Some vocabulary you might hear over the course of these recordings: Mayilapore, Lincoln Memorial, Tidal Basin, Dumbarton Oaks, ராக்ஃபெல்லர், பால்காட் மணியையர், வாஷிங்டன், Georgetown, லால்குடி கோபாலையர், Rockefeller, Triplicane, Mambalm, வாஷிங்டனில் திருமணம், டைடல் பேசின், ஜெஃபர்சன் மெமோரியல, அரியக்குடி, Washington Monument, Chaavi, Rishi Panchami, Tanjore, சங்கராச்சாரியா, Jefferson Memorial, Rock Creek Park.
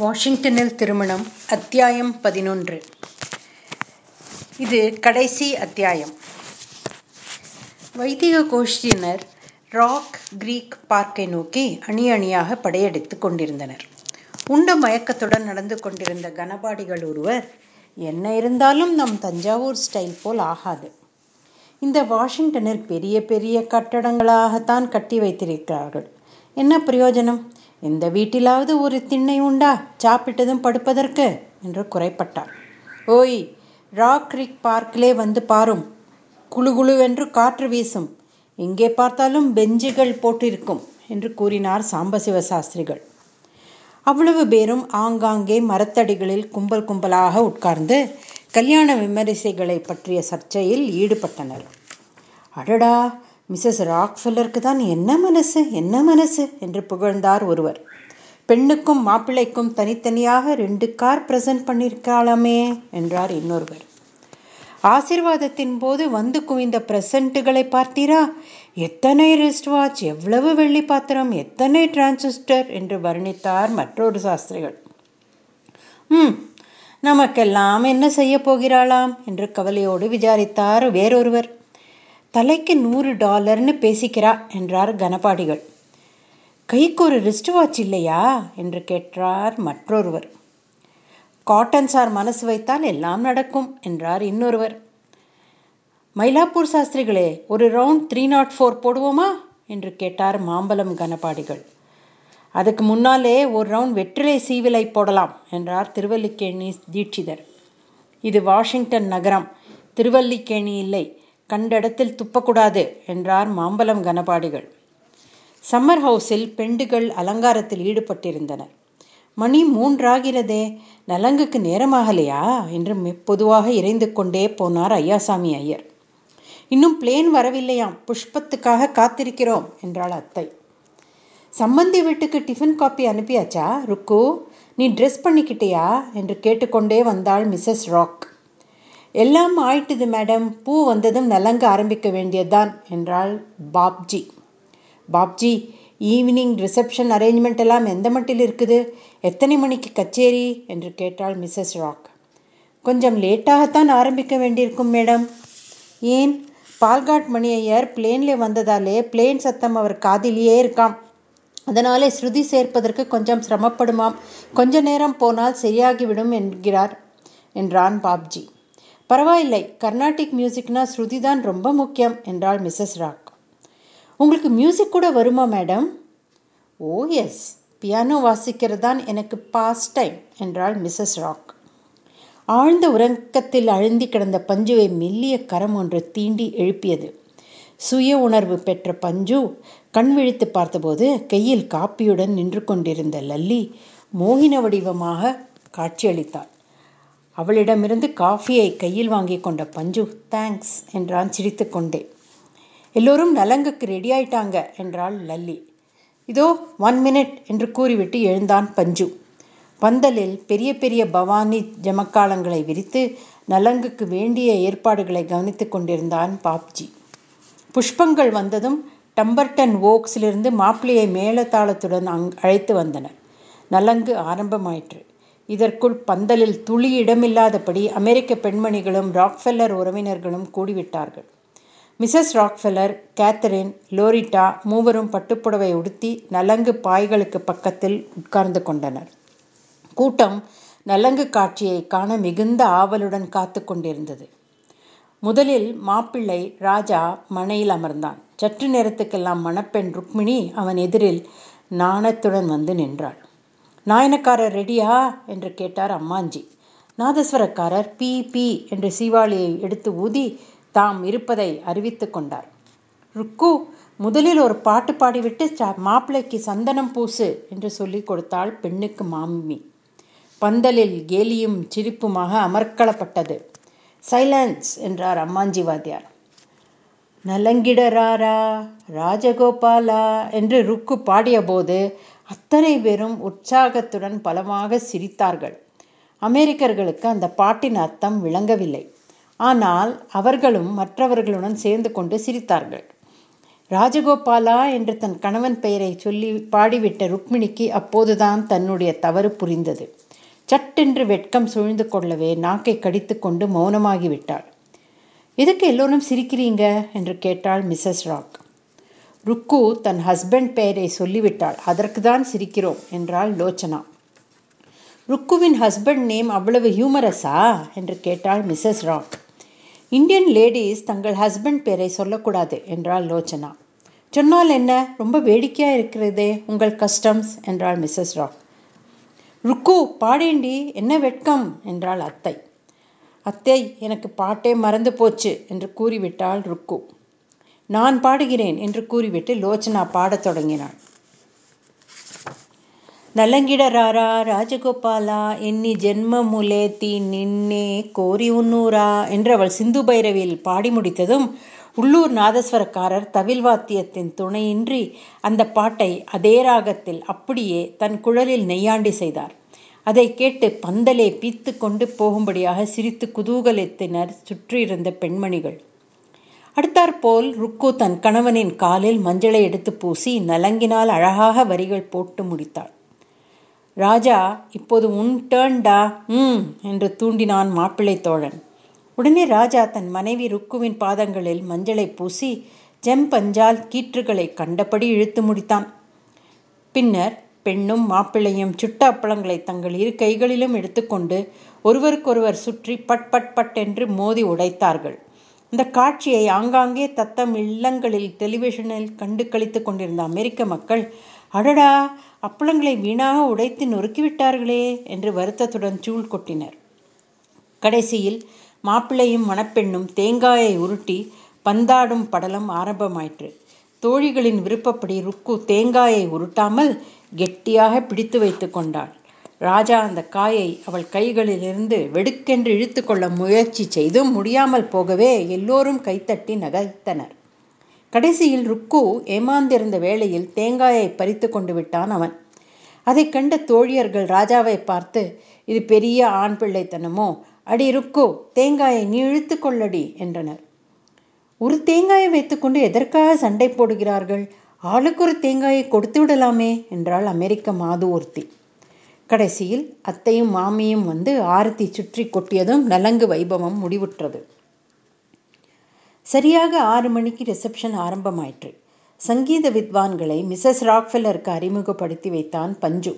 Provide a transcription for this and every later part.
வாஷிங்டனில் திருமணம் அத்தியாயம் 11. இது கடைசி அத்தியாயம். வைதிக கோஷ்டியினர் ராக் கிரீக் பார்க்கை நோக்கி அணி அணியாக படையெடுத்து கொண்டிருந்தனர். உண்ட மயக்கத்துடன் நடந்து கொண்டிருந்த கனபாடிகள் ஒருவர், என்ன இருந்தாலும் நம் தஞ்சாவூர் ஸ்டைல் போல் ஆகாது, இந்த வாஷிங்டனில் பெரிய பெரிய கட்டடங்களாகத்தான் கட்டி வைத்திருக்கிறார்கள், என்ன பிரயோஜனம், இந்த வீட்டிலாவது ஒரு திண்ணை உண்டா சாப்பிட்டதும் படுப்பதற்கு என்று குறைப்பட்டார். ஓய், ராக் கிரீக் பார்க்கிலே வந்து பாரும், குழுகுழுவென்று காற்று வீசும், எங்கே பார்த்தாலும் பெஞ்சுகள் போட்டிருக்கும் என்று கூறினார் சாம்பசிவ சாஸ்திரிகள். அவ்வளவு பேரும் ஆங்காங்கே மரத்தடிகளில் கும்பல் கும்பலாக உட்கார்ந்து கல்யாண விமரிசைகளை பற்றிய சர்ச்சையில் ஈடுபட்டனர். அடடா, மிஸ்ஸஸ் ராக்ஃபெல்லருக்கு தான் என்ன மனசு என்ன மனசு என்று புகழ்ந்தார் ஒருவர். பெண்ணுக்கும் மாப்பிள்ளைக்கும் தனித்தனியாக 2 கார் பிரசன்ட் பண்ணியிருக்கலாமே என்றார் இன்னொருவர். ஆசீர்வாதத்தின் போது வந்து குவிந்த பிரசன்ட்டுகளை பார்த்தீரா, எத்தனை ரிஸ்ட் வாட்ச், எவ்வளவு வெள்ளி பாத்திரம், எத்தனை டிரான்சிஸ்டர் என்று வர்ணித்தார் மற்றொரு சாஸ்திரிகள். நமக்கெல்லாம் என்ன செய்ய போகிறாளாம் என்று கவலையோடு விசாரித்தார் வேறொருவர். தலைக்கு $100 பேசிக்கிறா என்றார் கனபாடிகள். கைக்கு ஒரு ரிஸ்ட் வாட்ச் இல்லையா என்று கேட்டார் மற்றொருவர். காட்டன் சார் மனசு வைத்தால் எல்லாம் நடக்கும் என்றார் இன்னொருவர். மயிலாப்பூர் சாஸ்திரிகளே, ஒரு ரவுண்ட் 304 போடுவோமா என்று கேட்டார் மாம்பலம் கனபாடிகள். அதுக்கு முன்னாலே ஒரு ரவுண்ட் வெற்றிலை சீவிலை போடலாம் என்றார் திருவல்லிக்கேணி தீட்சிதர். இது வாஷிங்டன் நகரம், திருவல்லிக்கேணி இல்லை, கண்டடத்தில் துப்பக்கூடாது என்றார் மாம்பலம் கனபாடிகள். சம்மர் ஹவுஸில் பெண்டுகள் அலங்காரத்தில் ஈடுபட்டிருந்தனர். மணி 3 ஆகிறதே, நலங்குக்கு நேரமாகலையா என்று பொதுவாக இறைந்து கொண்டே போனார் ஐயாசாமி ஐயர். இன்னும் பிளேன் வரவில்லையாம், புஷ்பத்துக்காக காத்திருக்கிறோம் என்றாள் அத்தை. சம்பந்தி வீட்டுக்கு டிஃபன் காப்பி அனுப்பியாச்சா ருக்கு, நீ ட்ரெஸ் பண்ணிக்கிட்டியா என்று கேட்டுக்கொண்டே வந்தாள் மிஸ்ஸஸ் ராக். எல்லாம் ஆயிட்டுது மேடம், பூ வந்ததும் நலங்கு ஆரம்பிக்க வேண்டியதுதான் என்றாள் Babji. Babji, evening reception arrangement எல்லாம் எந்த மட்டில் இருக்குது, எத்தனை மணிக்கு கச்சேரி என்று கேட்டாள் மிஸ்ஸஸ் ராக். கொஞ்சம் லேட்டாகத்தான் ஆரம்பிக்க வேண்டியிருக்கும் மேடம். ஏன், பால்காட் மணியையர் பிளேனில் வந்ததாலே பிளேன் சத்தம் அவர் காதிலேயே இருக்காம், அதனாலே ஸ்ருதி சேர்ப்பதற்கு கொஞ்சம் சிரமப்படுமாம், கொஞ்ச நேரம் போனால் சரியாகிவிடும் என்கிறார் என்றான் பாப்ஜி. பரவாயில்லை, கர்நாடிக் மியூசிக்னா ஸ்ருதி தான் ரொம்ப முக்கியம் என்றாள் மிஸ்ஸஸ் ராக். உங்களுக்கு மியூசிக் கூட வருமா மேடம்? ஓ எஸ், பியானோ வாசிக்கிறது தான் எனக்கு பாஸ்ட் டைம் என்றாள் மிஸ்ஸஸ் ராக். ஆழ்ந்த உறக்கத்தில் அழுந்தி கிடந்த பஞ்சுவை மெல்லிய கரம் ஒன்று தீண்டி எழுப்பியது. சுய உணர்வு பெற்ற பஞ்சு கண் விழித்து பார்த்தபோது கையில் காப்பியுடன் நின்று கொண்டிருந்த லல்லி மோகின வடிவமாக காட்சியளித்தாள். அவளிடமிருந்து காஃபியை கையில் வாங்கி கொண்ட பஞ்சு தேங்க்ஸ் என்றான் சிரித்து கொண்டே. எல்லோரும் நலங்குக்கு ரெடி ஆயிட்டாங்க என்றாள் லல்லி. இதோ 1 minute என்று கூறிவிட்டு எழுந்தான் பஞ்சு. பந்தலில் பெரிய பெரிய பவானி ஜமக்காலங்களை விரித்து நலங்குக்கு வேண்டிய ஏற்பாடுகளை கவனித்து கொண்டிருந்தான் பாப்ஜி. புஷ்பங்கள் வந்ததும் டம்பர்டன் ஓக்ஸிலிருந்து மாப்பிள்ளையை மேலதாளத்துடன் அழைத்து வந்தனர். நலங்கு ஆரம்பமாயிற்று. இதற்குள் பந்தலில் துளி இடமில்லாதபடி அமெரிக்க பெண்மணிகளும் ராக்ஃபெல்லர் உறவினர்களும் கூடிவிட்டார்கள். மிஸ்ஸஸ் ராக்ஃபெல்லர், கேத்தரின், லோரிட்டா மூவரும் பட்டுப்புடவை உடுத்தி நலங்கு பாய்களுக்கு பக்கத்தில் உட்கார்ந்து கொண்டனர். கூட்டம் நலங்கு காட்சியை காண மிகுந்த ஆவலுடன் காத்து கொண்டிருந்தது. முதலில் மாப்பிள்ளை ராஜா மனையில் அமர்ந்தான். சற்று நேரத்துக்கெல்லாம் மணப்பெண் ருக்மிணி அவன் எதிரில் நாணத்துடன் வந்து நின்றாள். நாயனக்காரர் ரெடியா என்று கேட்டார் அம்மாஞ்சி. நாதஸ்வரக்காரர் பி பி என்று சீவாளியை எடுத்து ஊதி தாம் இருப்பதை அறிவித்து கொண்டார். ருக்கு, முதலில் ஒரு பாட்டு பாடிவிட்டு மாப்பிள்ளைக்கு சந்தனம் பூசு என்று சொல்லி கொடுத்தாள் பெண்ணுக்கு மாமி. பந்தலில் கேலியும் சிரிப்புமாக அமர்க்களப்பட்டது. சைலன்ஸ் என்றார் அம்மாஞ்சி வாத்தியார். நலங்கிடராரா ராஜகோபாலா என்று ருக்கு பாடிய போது அத்தனை பேரும் உற்சாகத்துடன் பலமாக சிரித்தார்கள். அமெரிக்கர்களுக்கு அந்த பாட்டின் அர்த்தம் விளங்கவில்லை, ஆனால் அவர்களும் மற்றவர்களுடன் சேர்ந்து கொண்டு சிரித்தார்கள். ராஜகோபாலா என்று தன் கணவன் பெயரை சொல்லி பாடிவிட்ட ருக்மிணிக்கு அப்போதுதான் தன்னுடைய தவறு புரிந்தது. சட்டென்று வெட்கம் சூழ்ந்து கொள்ளவே நாக்கை கடித்து கொண்டு மௌனமாகிவிட்டாள். எதுக்கு எல்லோரும் சிரிக்கிறீங்க என்று கேட்டாள் மிஸ்ஸஸ் ராக். ருக்கு தன் ஹஸ்பண்ட் பெயரை சொல்லிவிட்டாள், அதற்கு தான் சிரிக்கிறோம் என்றாள் லோச்சனா. ருக்குவின் ஹஸ்பண்ட் நேம் அவ்வளவு ஹியூமரஸா என்று கேட்டாள் மிஸ்ஸஸ் ராக். இந்தியன் லேடிஸ் தங்கள் ஹஸ்பண்ட் பேரை சொல்லக்கூடாது என்றாள் லோச்சனா. சொன்னால் என்ன, ரொம்ப வேடிக்கையாக இருக்கிறதே உங்கள் கஸ்டம்ஸ் என்றாள் மிஸ்ஸஸ் ராக். ருக்கு பாடேண்டி, என்ன வெட்கம் என்றாள் அத்தை. அத்தை, எனக்கு பாட்டே மறந்து போச்சு என்று கூறிவிட்டாள் ருக்கு. நான் பாடுகிறேன் என்று கூறிவிட்டு லோச்சனா பாடத் தொடங்கினாள். నలంగిడరారా రాజగోపాల ఎన్ని జన్మములేతి నిన్నే కోరి ఉన్నూరా என்று அவள் சிந்து பைரவியில் பாடி முடித்ததும் உள்ளூர் நாதஸ்வரக்காரர் தவில்வாத்தியத்தின் துணையின்றி அந்த பாட்டை அதே ராகத்தில் அப்படியே தன் குழலில் நெய்யாண்டி செய்தார். அதை கேட்டு பந்தலே பீத்து கொண்டு போகும்படியாக சிரித்து குதூகலித்தினர் சுற்றியிருந்த பெண்மணிகள். அடுத்தாற்போல் ருக்கு தன் கணவனின் காலில் மஞ்சளை எடுத்து பூசி நலங்கினால் அழகாக வரிகள் போட்டு முடித்தாள். ராஜா, இப்போது உன் டேர்ன்டா என்று தூண்டினான் மாப்பிள்ளை தோழன். உடனே ராஜா தன் மனைவி ருக்குவின் பாதங்களில் மஞ்சளை பூசி ஜெம்பஞ்சால் கீற்றுகளை கண்டபடி இழுத்து முடித்தான். பின்னர் பெண்ணும் மாப்பிள்ளையும் சுட்டாப்பழங்களை தங்கள் இரு கைகளிலும் எடுத்துக்கொண்டு ஒருவருக்கொருவர் சுற்றி பட் பட் பட் என்று மோதி உடைத்தார்கள். இந்த காட்சியை ஆங்காங்கே தத்தம் இல்லங்களில் டெலிவிஷனில் கண்டு கழித்து கொண்டிருந்த அமெரிக்க மக்கள், அடடா அப்பளங்களை வீணாக உடைத்து நொறுக்கிவிட்டார்களே என்று வருத்தத்துடன் சூழ் கொட்டினர். கடைசியில் மாப்பிள்ளையும் மணப்பெண்ணும் தேங்காயை உருட்டி பந்தாடும் படலம் ஆரம்பமாயிற்று. தோழிகளின் விருப்பப்படி ருக்கு தேங்காயை உருட்டாமல் கெட்டியாக பிடித்து வைத்து கொண்டாள். ராஜா அந்த காயை அவள் கைகளிலிருந்து வெடுக்கென்று இழுத்து கொள்ள முயற்சி செய்தும் முடியாமல் போகவே எல்லோரும் கைத்தட்டி நகைத்தனர். கடைசியில் ருக்கு ஏமாந்திருந்த வேளையில் தேங்காயை பறித்து கொண்டு விட்டான் அவன். அதை கண்ட தோழியர்கள் ராஜாவை பார்த்து, இது பெரிய ஆண் பிள்ளைத்தனமோ, அடி ருக்கு தேங்காயை நீ இழுத்து கொள்ளடி என்றனர். ஒரு தேங்காயை வைத்துக்கொண்டு எதற்காக சண்டை போடுகிறார்கள், ஆளுக்கு ஒரு தேங்காயை கொடுத்து விடலாமே என்றாள் அமெரிக்க மாது ஒருத்தி. கடைசியில் அத்தையும் மாமியும் வந்து ஆரத்தி சுற்றி கொட்டியதும் நலங்கு வைபவம் முடிவுற்றது. சரியாக 6 மணிக்கு ரிசப்ஷன் ஆரம்பமாயிற்று. சங்கீத வித்வான்களை மிஸ்ஸஸ் ராக்ஃபெல்லருக்கு அறிமுகப்படுத்தி வைத்தான் பஞ்சு.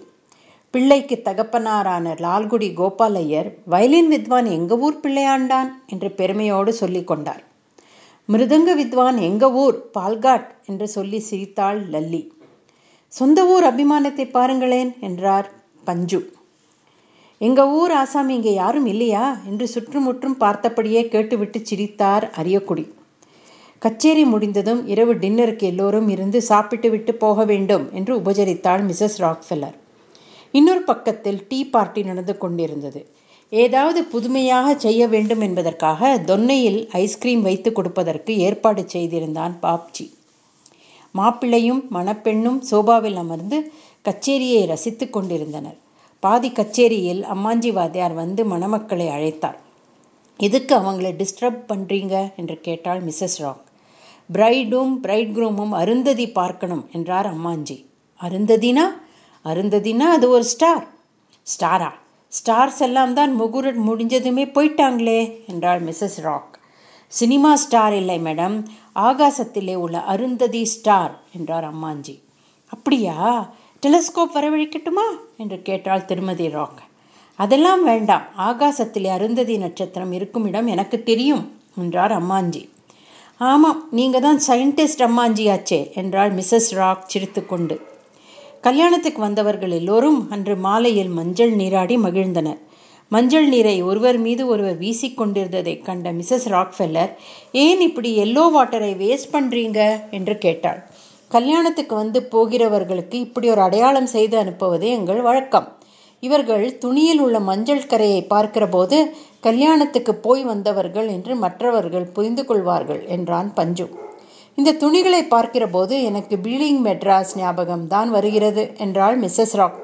பிள்ளைக்கு தகப்பனாரான லால்குடி கோபாலையர் வயலின் வித்வான் எங்க ஊர் பிள்ளையாண்டான் என்று பெருமையோடு சொல்லி கொண்டார். மிருதங்க வித்வான் எங்க ஊர் பால்காட் என்று சொல்லி சிரித்தாள் லல்லி. சொந்த ஊர் அபிமானத்தை பாருங்களேன் என்றார் பஞ்சு. எங்க ஊர் ஆசாமி இங்கே யாரும் இல்லையா என்று சுற்றுமுற்றும் பார்த்தபடியே கேட்டுவிட்டு சிரித்தார் அரியக்குடி. கச்சேரி முடிந்ததும் இரவு டின்னருக்கு எல்லோரும் இருந்து சாப்பிட்டு விட்டு போக வேண்டும் என்று உபசரித்தாள் மிஸ்ஸஸ் ராக்ஃபெல்லர். இன்னொரு பக்கத்தில் டீ பார்ட்டி நடந்து கொண்டிருந்தது. ஏதாவது புதுமையாக செய்ய வேண்டும் என்பதற்காக தொன்னையில் ஐஸ்கிரீம் வைத்து கொடுப்பதற்கு ஏற்பாடு செய்திருந்தான் பாப்ஜி. மாப்பிள்ளையும் மணப்பெண்ணும் சோபாவில் அமர்ந்து கச்சேரியை ரசித்து கொண்டிருந்தனர். பாதி கச்சேரியில் அம்மாஞ்சி வாத்தியார் வந்து மணமக்களை அழைத்தார். எதுக்கு அவங்களை டிஸ்டர்ப் பண்ணுறீங்க என்று கேட்டாள் மிஸ்ஸஸ் ராக். பிரைடும் பிரைட் குரூமும் அருந்ததி பார்க்கணும் என்றார் அம்மாஞ்சி. அருந்ததினா அது ஒரு ஸ்டாரா? ஸ்டார்ஸ் எல்லாம் தான் முகூர்த்தம் முடிஞ்சதுமே போயிட்டாங்களே என்றாள் மிஸ்ஸஸ் ராக். சினிமா ஸ்டார் இல்லை மேடம், ஆகாசத்திலே உள்ள அருந்ததி ஸ்டார் என்றார் அம்மாஞ்சி. அப்படியா, டெலஸ்கோப் வரவழைக்கட்டுமா என்று கேட்டாள் திருமதி ராக். அதெல்லாம் வேண்டாம், ஆகாசத்திலே அருந்ததி நட்சத்திரம் இருக்கும் இடம் எனக்கு தெரியும் என்றார் அம்மாஞ்சி. ஆமாம், நீங்கள் தான் சயின்டிஸ்ட் அம்மாஞ்சியாச்சே என்றாள் மிஸ்ஸஸ் ராக் சிரித்து கொண்டு. கல்யாணத்துக்கு வந்தவர்கள் எல்லோரும் அன்று மாலையில் மஞ்சள் நீராடி மகிழ்ந்தனர். மஞ்சள் நீரை ஒருவர் மீது ஒருவர் வீசிக்கொண்டிருந்ததை கண்ட மிஸ்ஸஸ் ராக்ஃபெல்லர், ஏன் இப்படி எல்லோ வாட்டரை வேஸ்ட் பண்ணுறீங்க என்று கேட்டாள். கல்யாணத்துக்கு வந்து போகிறவர்களுக்கு இப்படி ஒரு அடையாளம் செய்து அனுப்புவது எங்கள் வழக்கம். இவர்கள் துணியில் உள்ள மஞ்சள் கரையை பார்க்கிற போது கல்யாணத்துக்கு போய் வந்தவர்கள் என்று மற்றவர்கள் புரிந்து கொள்வார்கள் என்றான் பஞ்சு. இந்த துணிகளை பார்க்கிற போது எனக்கு பீலிங் மெட்ராஸ் ஞாபகம்தான் வருகிறது என்றாள் மிஸ்ஸஸ் ராக்.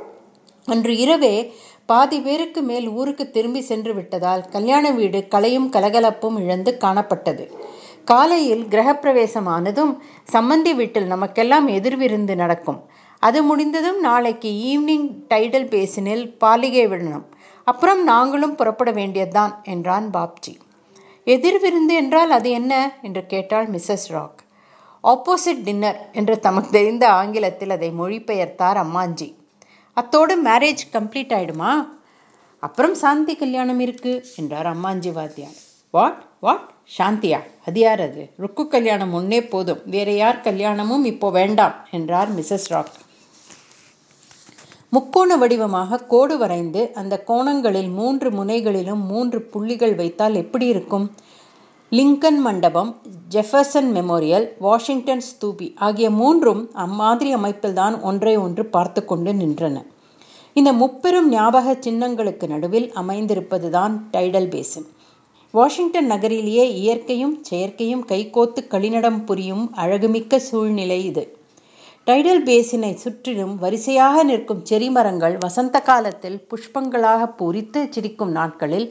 அன்று இரவே பாதி பேருக்கு மேல் ஊருக்கு திரும்பி சென்று விட்டதால் கல்யாண வீடு கலையும் கலகலப்பும் இழந்து காணப்பட்டது. காலையில் கிரகப்பிரவேசம் ஆனதும் சம்மந்தி வீட்டில் நமக்கெல்லாம் எதிர்விருந்து நடக்கும். அது முடிந்ததும் நாளைக்கு ஈவினிங் டைடல் பேசினில் பாலிகை விடணும். அப்புறம் நாங்களும் புறப்பட வேண்டியதுதான் என்றான் பாப்ஜி. எதிர்விருந்து என்றால் அது என்ன என்று கேட்டாள் மிஸ்ஸஸ் ராக். ஆப்போசிட் டின்னர் என்று தமக்கு தெரிந்த ஆங்கிலத்தில் அதை மொழிபெயர்த்தார் அம்மாஞ்சி. அத்தோடு மேரேஜ் கம்ப்ளீட் ஆயிடுமா? அப்புறம் சாந்தி கல்யாணம் இருக்கு என்றார் அம்மாஞ்சி வாத்தியார். வாட் வாட் சாந்தியா? அது யார்? அது ருக்கு கல்யாணம் ஒன்னே போதும், வேற யார் கல்யாணமும் இப்போ வேண்டாம் என்றார் மிஸ்ஸஸ் ராக். முக்கோண வடிவமாக கோடு வரைந்து அந்த கோணங்களில் மூன்று முனைகளிலும் மூன்று புள்ளிகள் வைத்தால் எப்படி இருக்கும்? லிங்கன் மண்டபம், ஜெஃபர்சன் மெமோரியல், வாஷிங்டன் ஸ்தூபி ஆகிய மூன்றும் அம்மாதிரி அமைப்பில்தான் ஒன்றை ஒன்று பார்த்து கொண்டு நின்றன. இந்த முப்பெரும் ஞாபக சின்னங்களுக்கு நடுவில் அமைந்திருப்பதுதான் டைடல் பேசின். வாஷிங்டன் நகரிலேயே இயற்கையும் செயற்கையும் கைகோத்து களிநடம் புரியும் அழகுமிக்க சூழ்நிலை இது. டைடல் பேசினை சுற்றிலும் வரிசையாக நிற்கும் செரி மரங்கள் வசந்த காலத்தில் புஷ்பங்களாக பூரித்து சிரிக்கும் நாட்களில்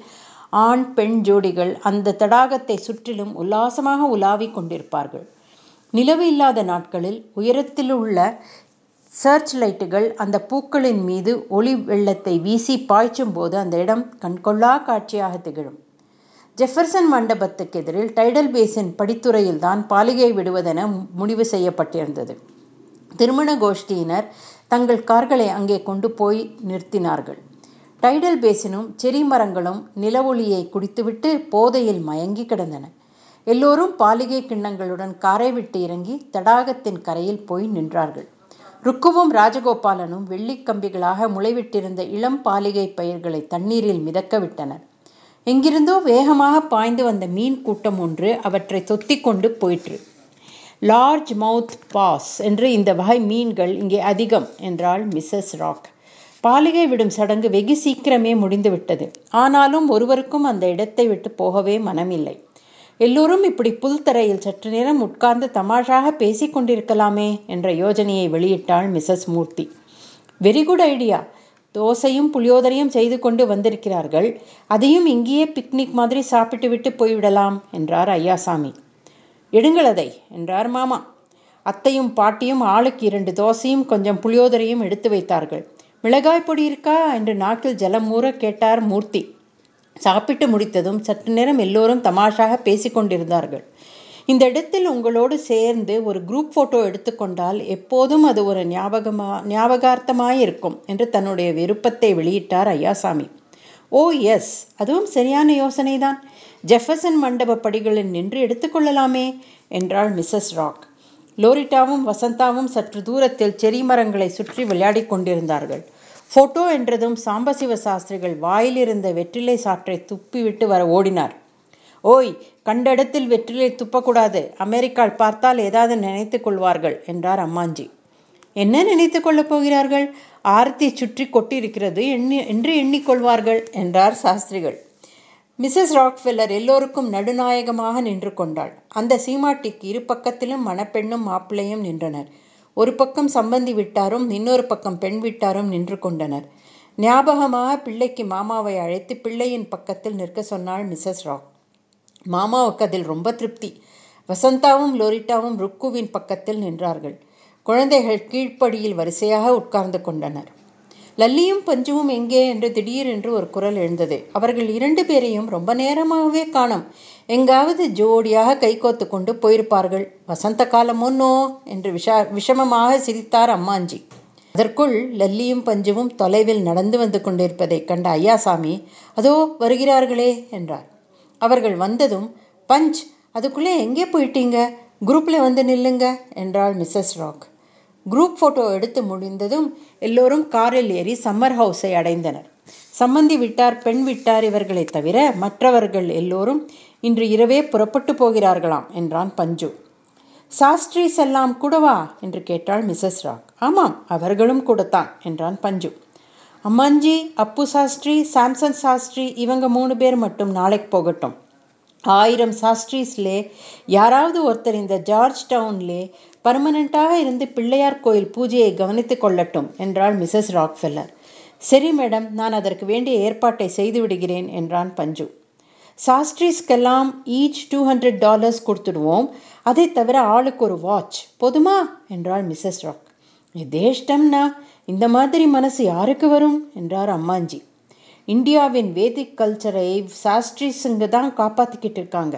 ஆண் பெண் ஜோடிகள் அந்த தடாகத்தை சுற்றிலும் உல்லாசமாக உலாவி கொண்டிருப்பார்கள். நிலவு இல்லாத நாட்களில் உயரத்தில் உள்ள சர்ச் லைட்டுகள் அந்த பூக்களின் மீது ஒளி வெள்ளத்தை வீசி பாய்ச்சும் போது அந்த இடம் கண்கொள்ளா காட்சியாக திகழும். ஜெஃபர்சன் மண்டபத்துக்கு எதிரில் டைடல் பேசின் படித்துறையில்தான் பாலிகை விடுவதென முடிவு செய்யப்பட்டிருந்தது. திருமண கோஷ்டியினர் தங்கள் கார்களை அங்கே கொண்டு போய் நிறுத்தினார்கள். டைடல் பேசினும் செரி மரங்களும் நிலவொளியை குடித்துவிட்டு போதையில் மயங்கி கிடந்தன. எல்லோரும் பாலிகை கிண்ணங்களுடன் காரை விட்டு இறங்கி தடாகத்தின் கரையில் போய் நின்றார்கள். ருக்குவும் ராஜகோபாலனும் வெள்ளிக்கம்பிகளாக முளைவிட்டிருந்த இளம் பாலிகை பயிர்களை தண்ணீரில் மிதக்க விட்டனர். எங்கிருந்தோ வேகமாக பாய்ந்து வந்த மீன் கூட்டம் ஒன்று அவற்றை தொத்தி கொண்டு போயிற்று. லார்ஜ் மவுத் பாஸ் என்று இந்த வகை மீன்கள் இங்கே அதிகம் என்றாள் மிஸ்ஸஸ் ராக். பாலிகை விடும் சடங்கு வெகு சீக்கிரமே முடிந்துவிட்டது. ஆனாலும் ஒருவருக்கும் அந்த இடத்தை விட்டு போகவே மனமில்லை. எல்லோரும் இப்படி புல்தரையில் சற்று நேரம் உட்கார்ந்து தமாஷாக பேசி கொண்டிருக்கலாமே என்ற யோஜனையை வெளியிட்டாள் Mrs Murthy. Very good idea. தோசையும் புளியோதரையும் செய்து கொண்டு வந்திருக்கிறார்கள், அதையும் இங்கேயே பிக்னிக் மாதிரி சாப்பிட்டு விட்டு போய்விடலாம் என்றார் ஐயாசாமி. எடுங்களதை என்றார் மாமா. அத்தையும் பாட்டியும் ஆளுக்கு 2 தோசையும் கொஞ்சம் புளியோதரையும் எடுத்து வைத்தார்கள். மிளகாய் பொடி இருக்கா என்று நாக்கில் ஜலம் ஊற கேட்டார் மூர்த்தி. சாப்பிட்டு முடித்ததும் சற்று நேரம் எல்லோரும் தமாஷாக பேசி கொண்டிருந்தார்கள். இந்த இடத்தில் உங்களோடு சேர்ந்து ஒரு குரூப் ஃபோட்டோ எடுத்துக்கொண்டால் எப்போதும் அது ஒரு ஞாபகார்த்தமாயிருக்கும் என்று தன்னுடைய விருப்பத்தை வெளியிட்டார் ஐயாசாமி. ஓ எஸ், அதுவும் சரியான யோசனைதான். ஜெஃபர்சன் மண்டப படிகளில் நின்று எடுத்துக்கொள்ளலாமே என்றாள் மிஸ்ஸஸ் ராக். லோரிட்டாவும் வசந்தாவும் சற்று தூரத்தில் செரி மரங்களை சுற்றி விளையாடி கொண்டிருந்தார்கள். ஃபோட்டோ என்றதும் சாம்பசிவ சாஸ்திரிகள் வாயிலிருந்த வெற்றிலை சாற்றை துப்பிவிட்டு வர ஓடினார். ஓய், கண்ட இடத்தில் வெற்றிலை துப்பக்கூடாது, அமெரிக்கால் பார்த்தால் ஏதாவது நினைத்து கொள்வார்கள் என்றார் அம்மாஞ்சி. என்ன நினைத்து கொள்ளப் போகிறார்கள்? ஆர்த்தி சுற்றி கொட்டியிருக்கிறது என்று எண்ணிக்கொள்வார்கள் என்றார் சாஸ்திரிகள். மிஸ்ஸஸ் ராக்ஃபெல்லர் எல்லோருக்கும் நடுநாயகமாக நின்று கொண்டாள். அந்த சீமாட்டிக்கு இரு பக்கத்திலும் மணப்பெண்ணும் மாப்பிள்ளையும் நின்றனர். ஒரு பக்கம் சம்பந்தி விட்டாரும் இன்னொரு பக்கம் பெண் விட்டாரும் நின்று கொண்டனர். ஞாபகமாக பிள்ளைக்கு மாமாவை அழைத்து பிள்ளையின் பக்கத்தில் நிற்க சொன்னாள் மிஸ்ஸஸ் ராக். மாமாவுக்கு அதில் ரொம்ப திருப்தி. வசந்தாவும் லோரிட்டாவும் ருக்குவின் பக்கத்தில் நின்றார்கள். குழந்தைகள் கீழ்ப்படியில் வரிசையாக உட்கார்ந்து கொண்டனர். லல்லியும் பஞ்சுவும் எங்கே என்று திடீரென்று ஒரு குரல் எழுந்தது. அவர்கள் 2 பேரையும் ரொம்ப நேரமாகவே காணோம், எங்காவது ஜோடியாக கைகோத்து கொண்டு போயிருப்பார்கள், வசந்த காலம் ஒன்னோ என்று விஷமமாக சிரித்தார் அம்மாஞ்சி. அதற்குள் லல்லியும் பஞ்சுவும் தொலைவில் நடந்து வந்து கொண்டிருப்பதை கண்ட ஐயாசாமி, அதோ வருகிறார்களே என்றார். அவர்கள் வந்ததும், பஞ்ச், அதுக்குள்ளே எங்கே போயிட்டீங்க? குரூப்பில் வந்து நில்லுங்க என்றாள் மிஸ்ஸஸ் ராக். குரூப் ஃபோட்டோ எடுத்து முடிந்ததும் எல்லோரும் காரில் ஏறி சம்மர் ஹவுஸை அடைந்தனர். சம்மந்தி விட்டார், பெண் விட்டார் இவர்களை தவிர மற்றவர்கள் எல்லோரும் இன்று இரவே புறப்பட்டு போகிறார்களாம் என்றான் பஞ்சு. சாஸ்ட்ரீஸ் எல்லாம் கூடவா என்று கேட்டாள் மிஸ்ஸஸ் ராக். ஆமாம், அவர்களும் கூடத்தான் என்றான் பஞ்சு. அம்மாஞ்சி, அப்பு சாஸ்திரி, சாம்சன் சாஸ்திரி இவங்க 3 பேர் மட்டும் நாளைக்கு போகட்டும். 1000 சாஸ்திரிஸ்லே யாராவது ஒருத்தர் இந்த ஜார்ஜ் டவுன்லே பர்மனண்டாக இருந்து பிள்ளையார் கோயில் பூஜையை கவனித்து கொள்ளட்டும் என்றாள் மிஸ்ஸஸ் ராக்ஃபெல்லர். சரி மேடம், நான் அதற்கு வேண்டிய ஏற்பாட்டை செய்து விடுகிறேன் என்றான் பஞ்சு. சாஸ்ட்ரிஸ்கெல்லாம் ஈச் $200 கொடுத்துடுவோம். அதை தவிர ஆளுக்கு ஒரு வாட்ச் போதுமா என்றாள் மிஸ்ஸஸ் ராக். இதேஷ்டம்னா இந்த மாதிரி மனசு யாருக்கு வரும் என்றார் அம்மாஞ்சி. இந்தியாவின் வேதிக் கல்ச்சரை சாஸ்ட்ரிஸுங்க தான் காப்பாற்றிக்கிட்டு இருக்காங்க.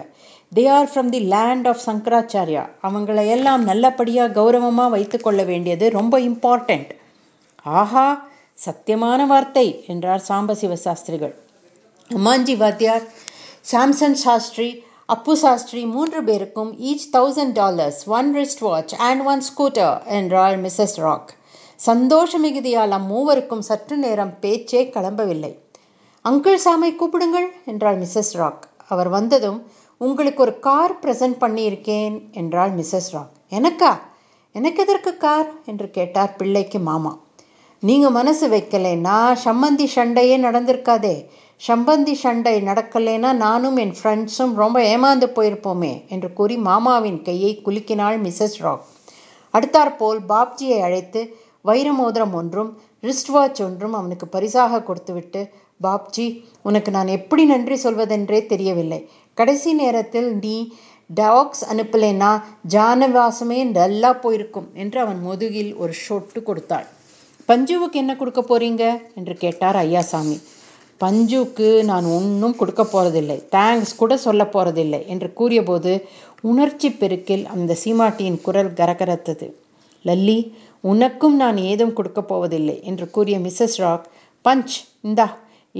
They are from the land of சங்கராச்சாரியா. அவங்கள எல்லாம் நல்லபடியாக கௌரவமாக வைத்து கொள்ள வேண்டியது ரொம்ப இம்பார்ட்டண்ட். ஆஹா, சத்தியமான வார்த்தை என்றார் சாம்பசிவ சாஸ்திரிகள். அம்மாஞ்சி வாத்தியார், சாம்சன் சாஸ்திரி, அப்பு சாஸ்திரி 3 பேருக்கும் ஈச் $1000, 1 wristwatch அண்ட் 1 scooter என்றாள் மிஸ்ஸஸ் ராக். சந்தோஷ மிகுதியால் அம்மூவருக்கும் சற்று நேரம் பேச்சே கிளம்பவில்லை. அங்கிள் சாமை கூப்பிடுங்கள் என்றாள் மிஸ்ஸஸ் ராக். அவர் வந்ததும், உங்களுக்கு ஒரு கார் ப்ரெசன்ட் பண்ணியிருக்கேன் என்றாள் மிஸ்ஸஸ் ராக். எனக்கா? எனக்கு எதற்கு கார் என்று கேட்டார் பிள்ளைக்கு மாமா. நீங்கள் மனசு வைக்கலைன்னா சம்பந்தி சண்டையே நடந்திருக்காதே. சம்பந்தி சண்டை நடக்கலைன்னா நானும் என் ஃப்ரெண்ட்ஸும் ரொம்ப ஏமாந்து போயிருப்போமே என்று கூறி மாமாவின் கையை குலுக்கினாள் மிஸ்ஸஸ் ராக். அடுத்தாற்போல் பாப்ஜியை அழைத்து வைர மோதிரம் ஒன்றும் ரிஸ்ட் வாட்ச் ஒன்றும் அவனுக்கு பரிசாக கொடுத்துவிட்டு, பாப்ஜி, உனக்கு நான் எப்படி நன்றி சொல்வதென்றே தெரியவில்லை. கடைசி நேரத்தில் நீ டாக்ஸ் அனுப்பலைன்னா ஜானவாசமே நல்லா போயிருக்கும் என்று அவன் முதுகில் ஒரு ஷொட்டு கொடுத்தாள். பஞ்சுவுக்கு என்ன கொடுக்க போறீங்க என்று கேட்டார் ஐயாசாமி. பஞ்சுக்கு நான் ஒன்றும் கொடுக்க போறதில்லை, தேங்க்ஸ் கூட சொல்ல போறதில்லை என்று கூறிய போது உணர்ச்சி பெருக்கில் அந்த சீமாட்டியின் குரல் கரகரத்தது. லல்லி, உனக்கும் நான் ஏதும் கொடுக்க போவதில்லை என்று கூறிய மிஸ்ஸஸ் ராக், பஞ்ச் இந்தா,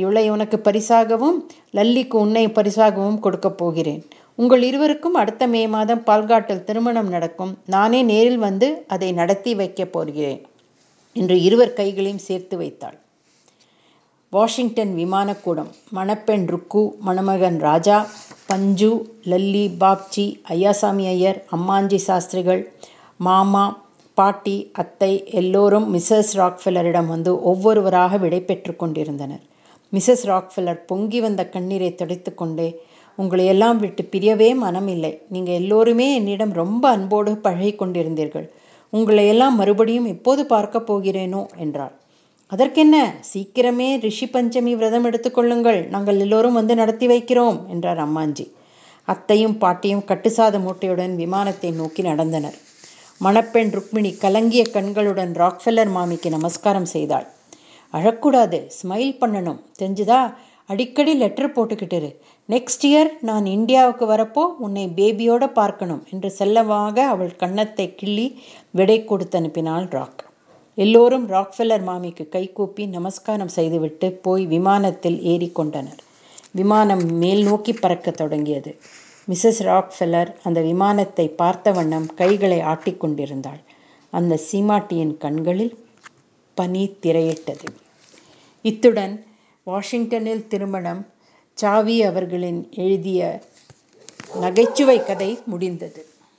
இவளை உனக்கு பரிசாகவும் லல்லிக்கு உன்னை பரிசாகவும் கொடுக்க போகிறேன். உங்கள் இருவருக்கும் அடுத்த May மாதம் பால்காட்டில் திருமணம் நடக்கும். நானே நேரில் வந்து அதை நடத்தி வைக்கப் போகிறேன் என்று இருவர் கைகளையும் சேர்த்து வைத்தாள். வாஷிங்டன் விமானக்கூடம். மணப்பெண் ருக்கு, மணமகன் ராஜா, பஞ்சு, லல்லி, பாப்ஜி, ஐயாசாமி ஐயர், அம்மாஞ்சி சாஸ்திரிகள், மாமா, பாட்டி, அத்தை எல்லோரும் மிஸ்ஸஸ் ராக்ஃபெல்லரிடம் வந்து ஒவ்வொருவராக விடை பெற்று கொண்டிருந்தனர். மிஸ்ஸஸ் ராக்ஃபெல்லர் பொங்கி வந்த கண்ணீரை துடைத்து கொண்டே, உங்களையெல்லாம் விட்டு பிரியவே மனமில்லை. நீங்கள் எல்லோருமே என்னிடம் ரொம்ப அன்போடு பழகி கொண்டிருந்தீர்கள். உங்களையெல்லாம் மறுபடியும் எப்போது பார்க்க போகிறேனோ என்றாள். அதற்கென்ன, சீக்கிரமே ரிஷி பஞ்சமி விரதம் எடுத்துக்கொள்ளுங்கள், நாங்கள் எல்லோரும் வந்து நடத்தி வைக்கிறோம் என்றார் அம்மாஞ்சி. அத்தையும் பாட்டியும் கட்டுசாத மூட்டையுடன் விமானத்தை நோக்கி நடந்தனர். மணப்பெண் ருக்மிணி கலங்கிய கண்களுடன் ராக்ஃபெல்லர் மாமிக்கு நமஸ்காரம் செய்தாள். அழக்கூடாது, ஸ்மைல் பண்ணணும், தெரிஞ்சுதா? அடிக்கடி லெட்டர் போட்டுக்கிட்டுரு. நெக்ஸ்ட் இயர் நான் இந்தியாவுக்கு வரப்போ உன்னை பேபியோட பார்க்கணும் என்று செல்லமாக அவள் கன்னத்தை கிள்ளி விடை கொடுத்து அனுப்பினாள் ராக். எல்லோரும் ராக்ஃபெல்லர் மாமிக்கு கைகூப்பி நமஸ்காரம் செய்துவிட்டு போய் விமானத்தில் ஏறி கொண்டனர். விமானம் மேல் நோக்கி பறக்க தொடங்கியது. மிஸ்ஸஸ் ராக்ஃபெல்லர் அந்த விமானத்தை பார்த்த வண்ணம் கைகளை ஆட்டிக்கொண்டிருந்தாள். அந்த சீமாட்டியின் கண்களில் பனி திரையிட்டது. இத்துடன் வாஷிங்டனில் திருமணம் சாவி அவர்களின் எழுதிய நகைச்சுவை கதை முடிந்தது.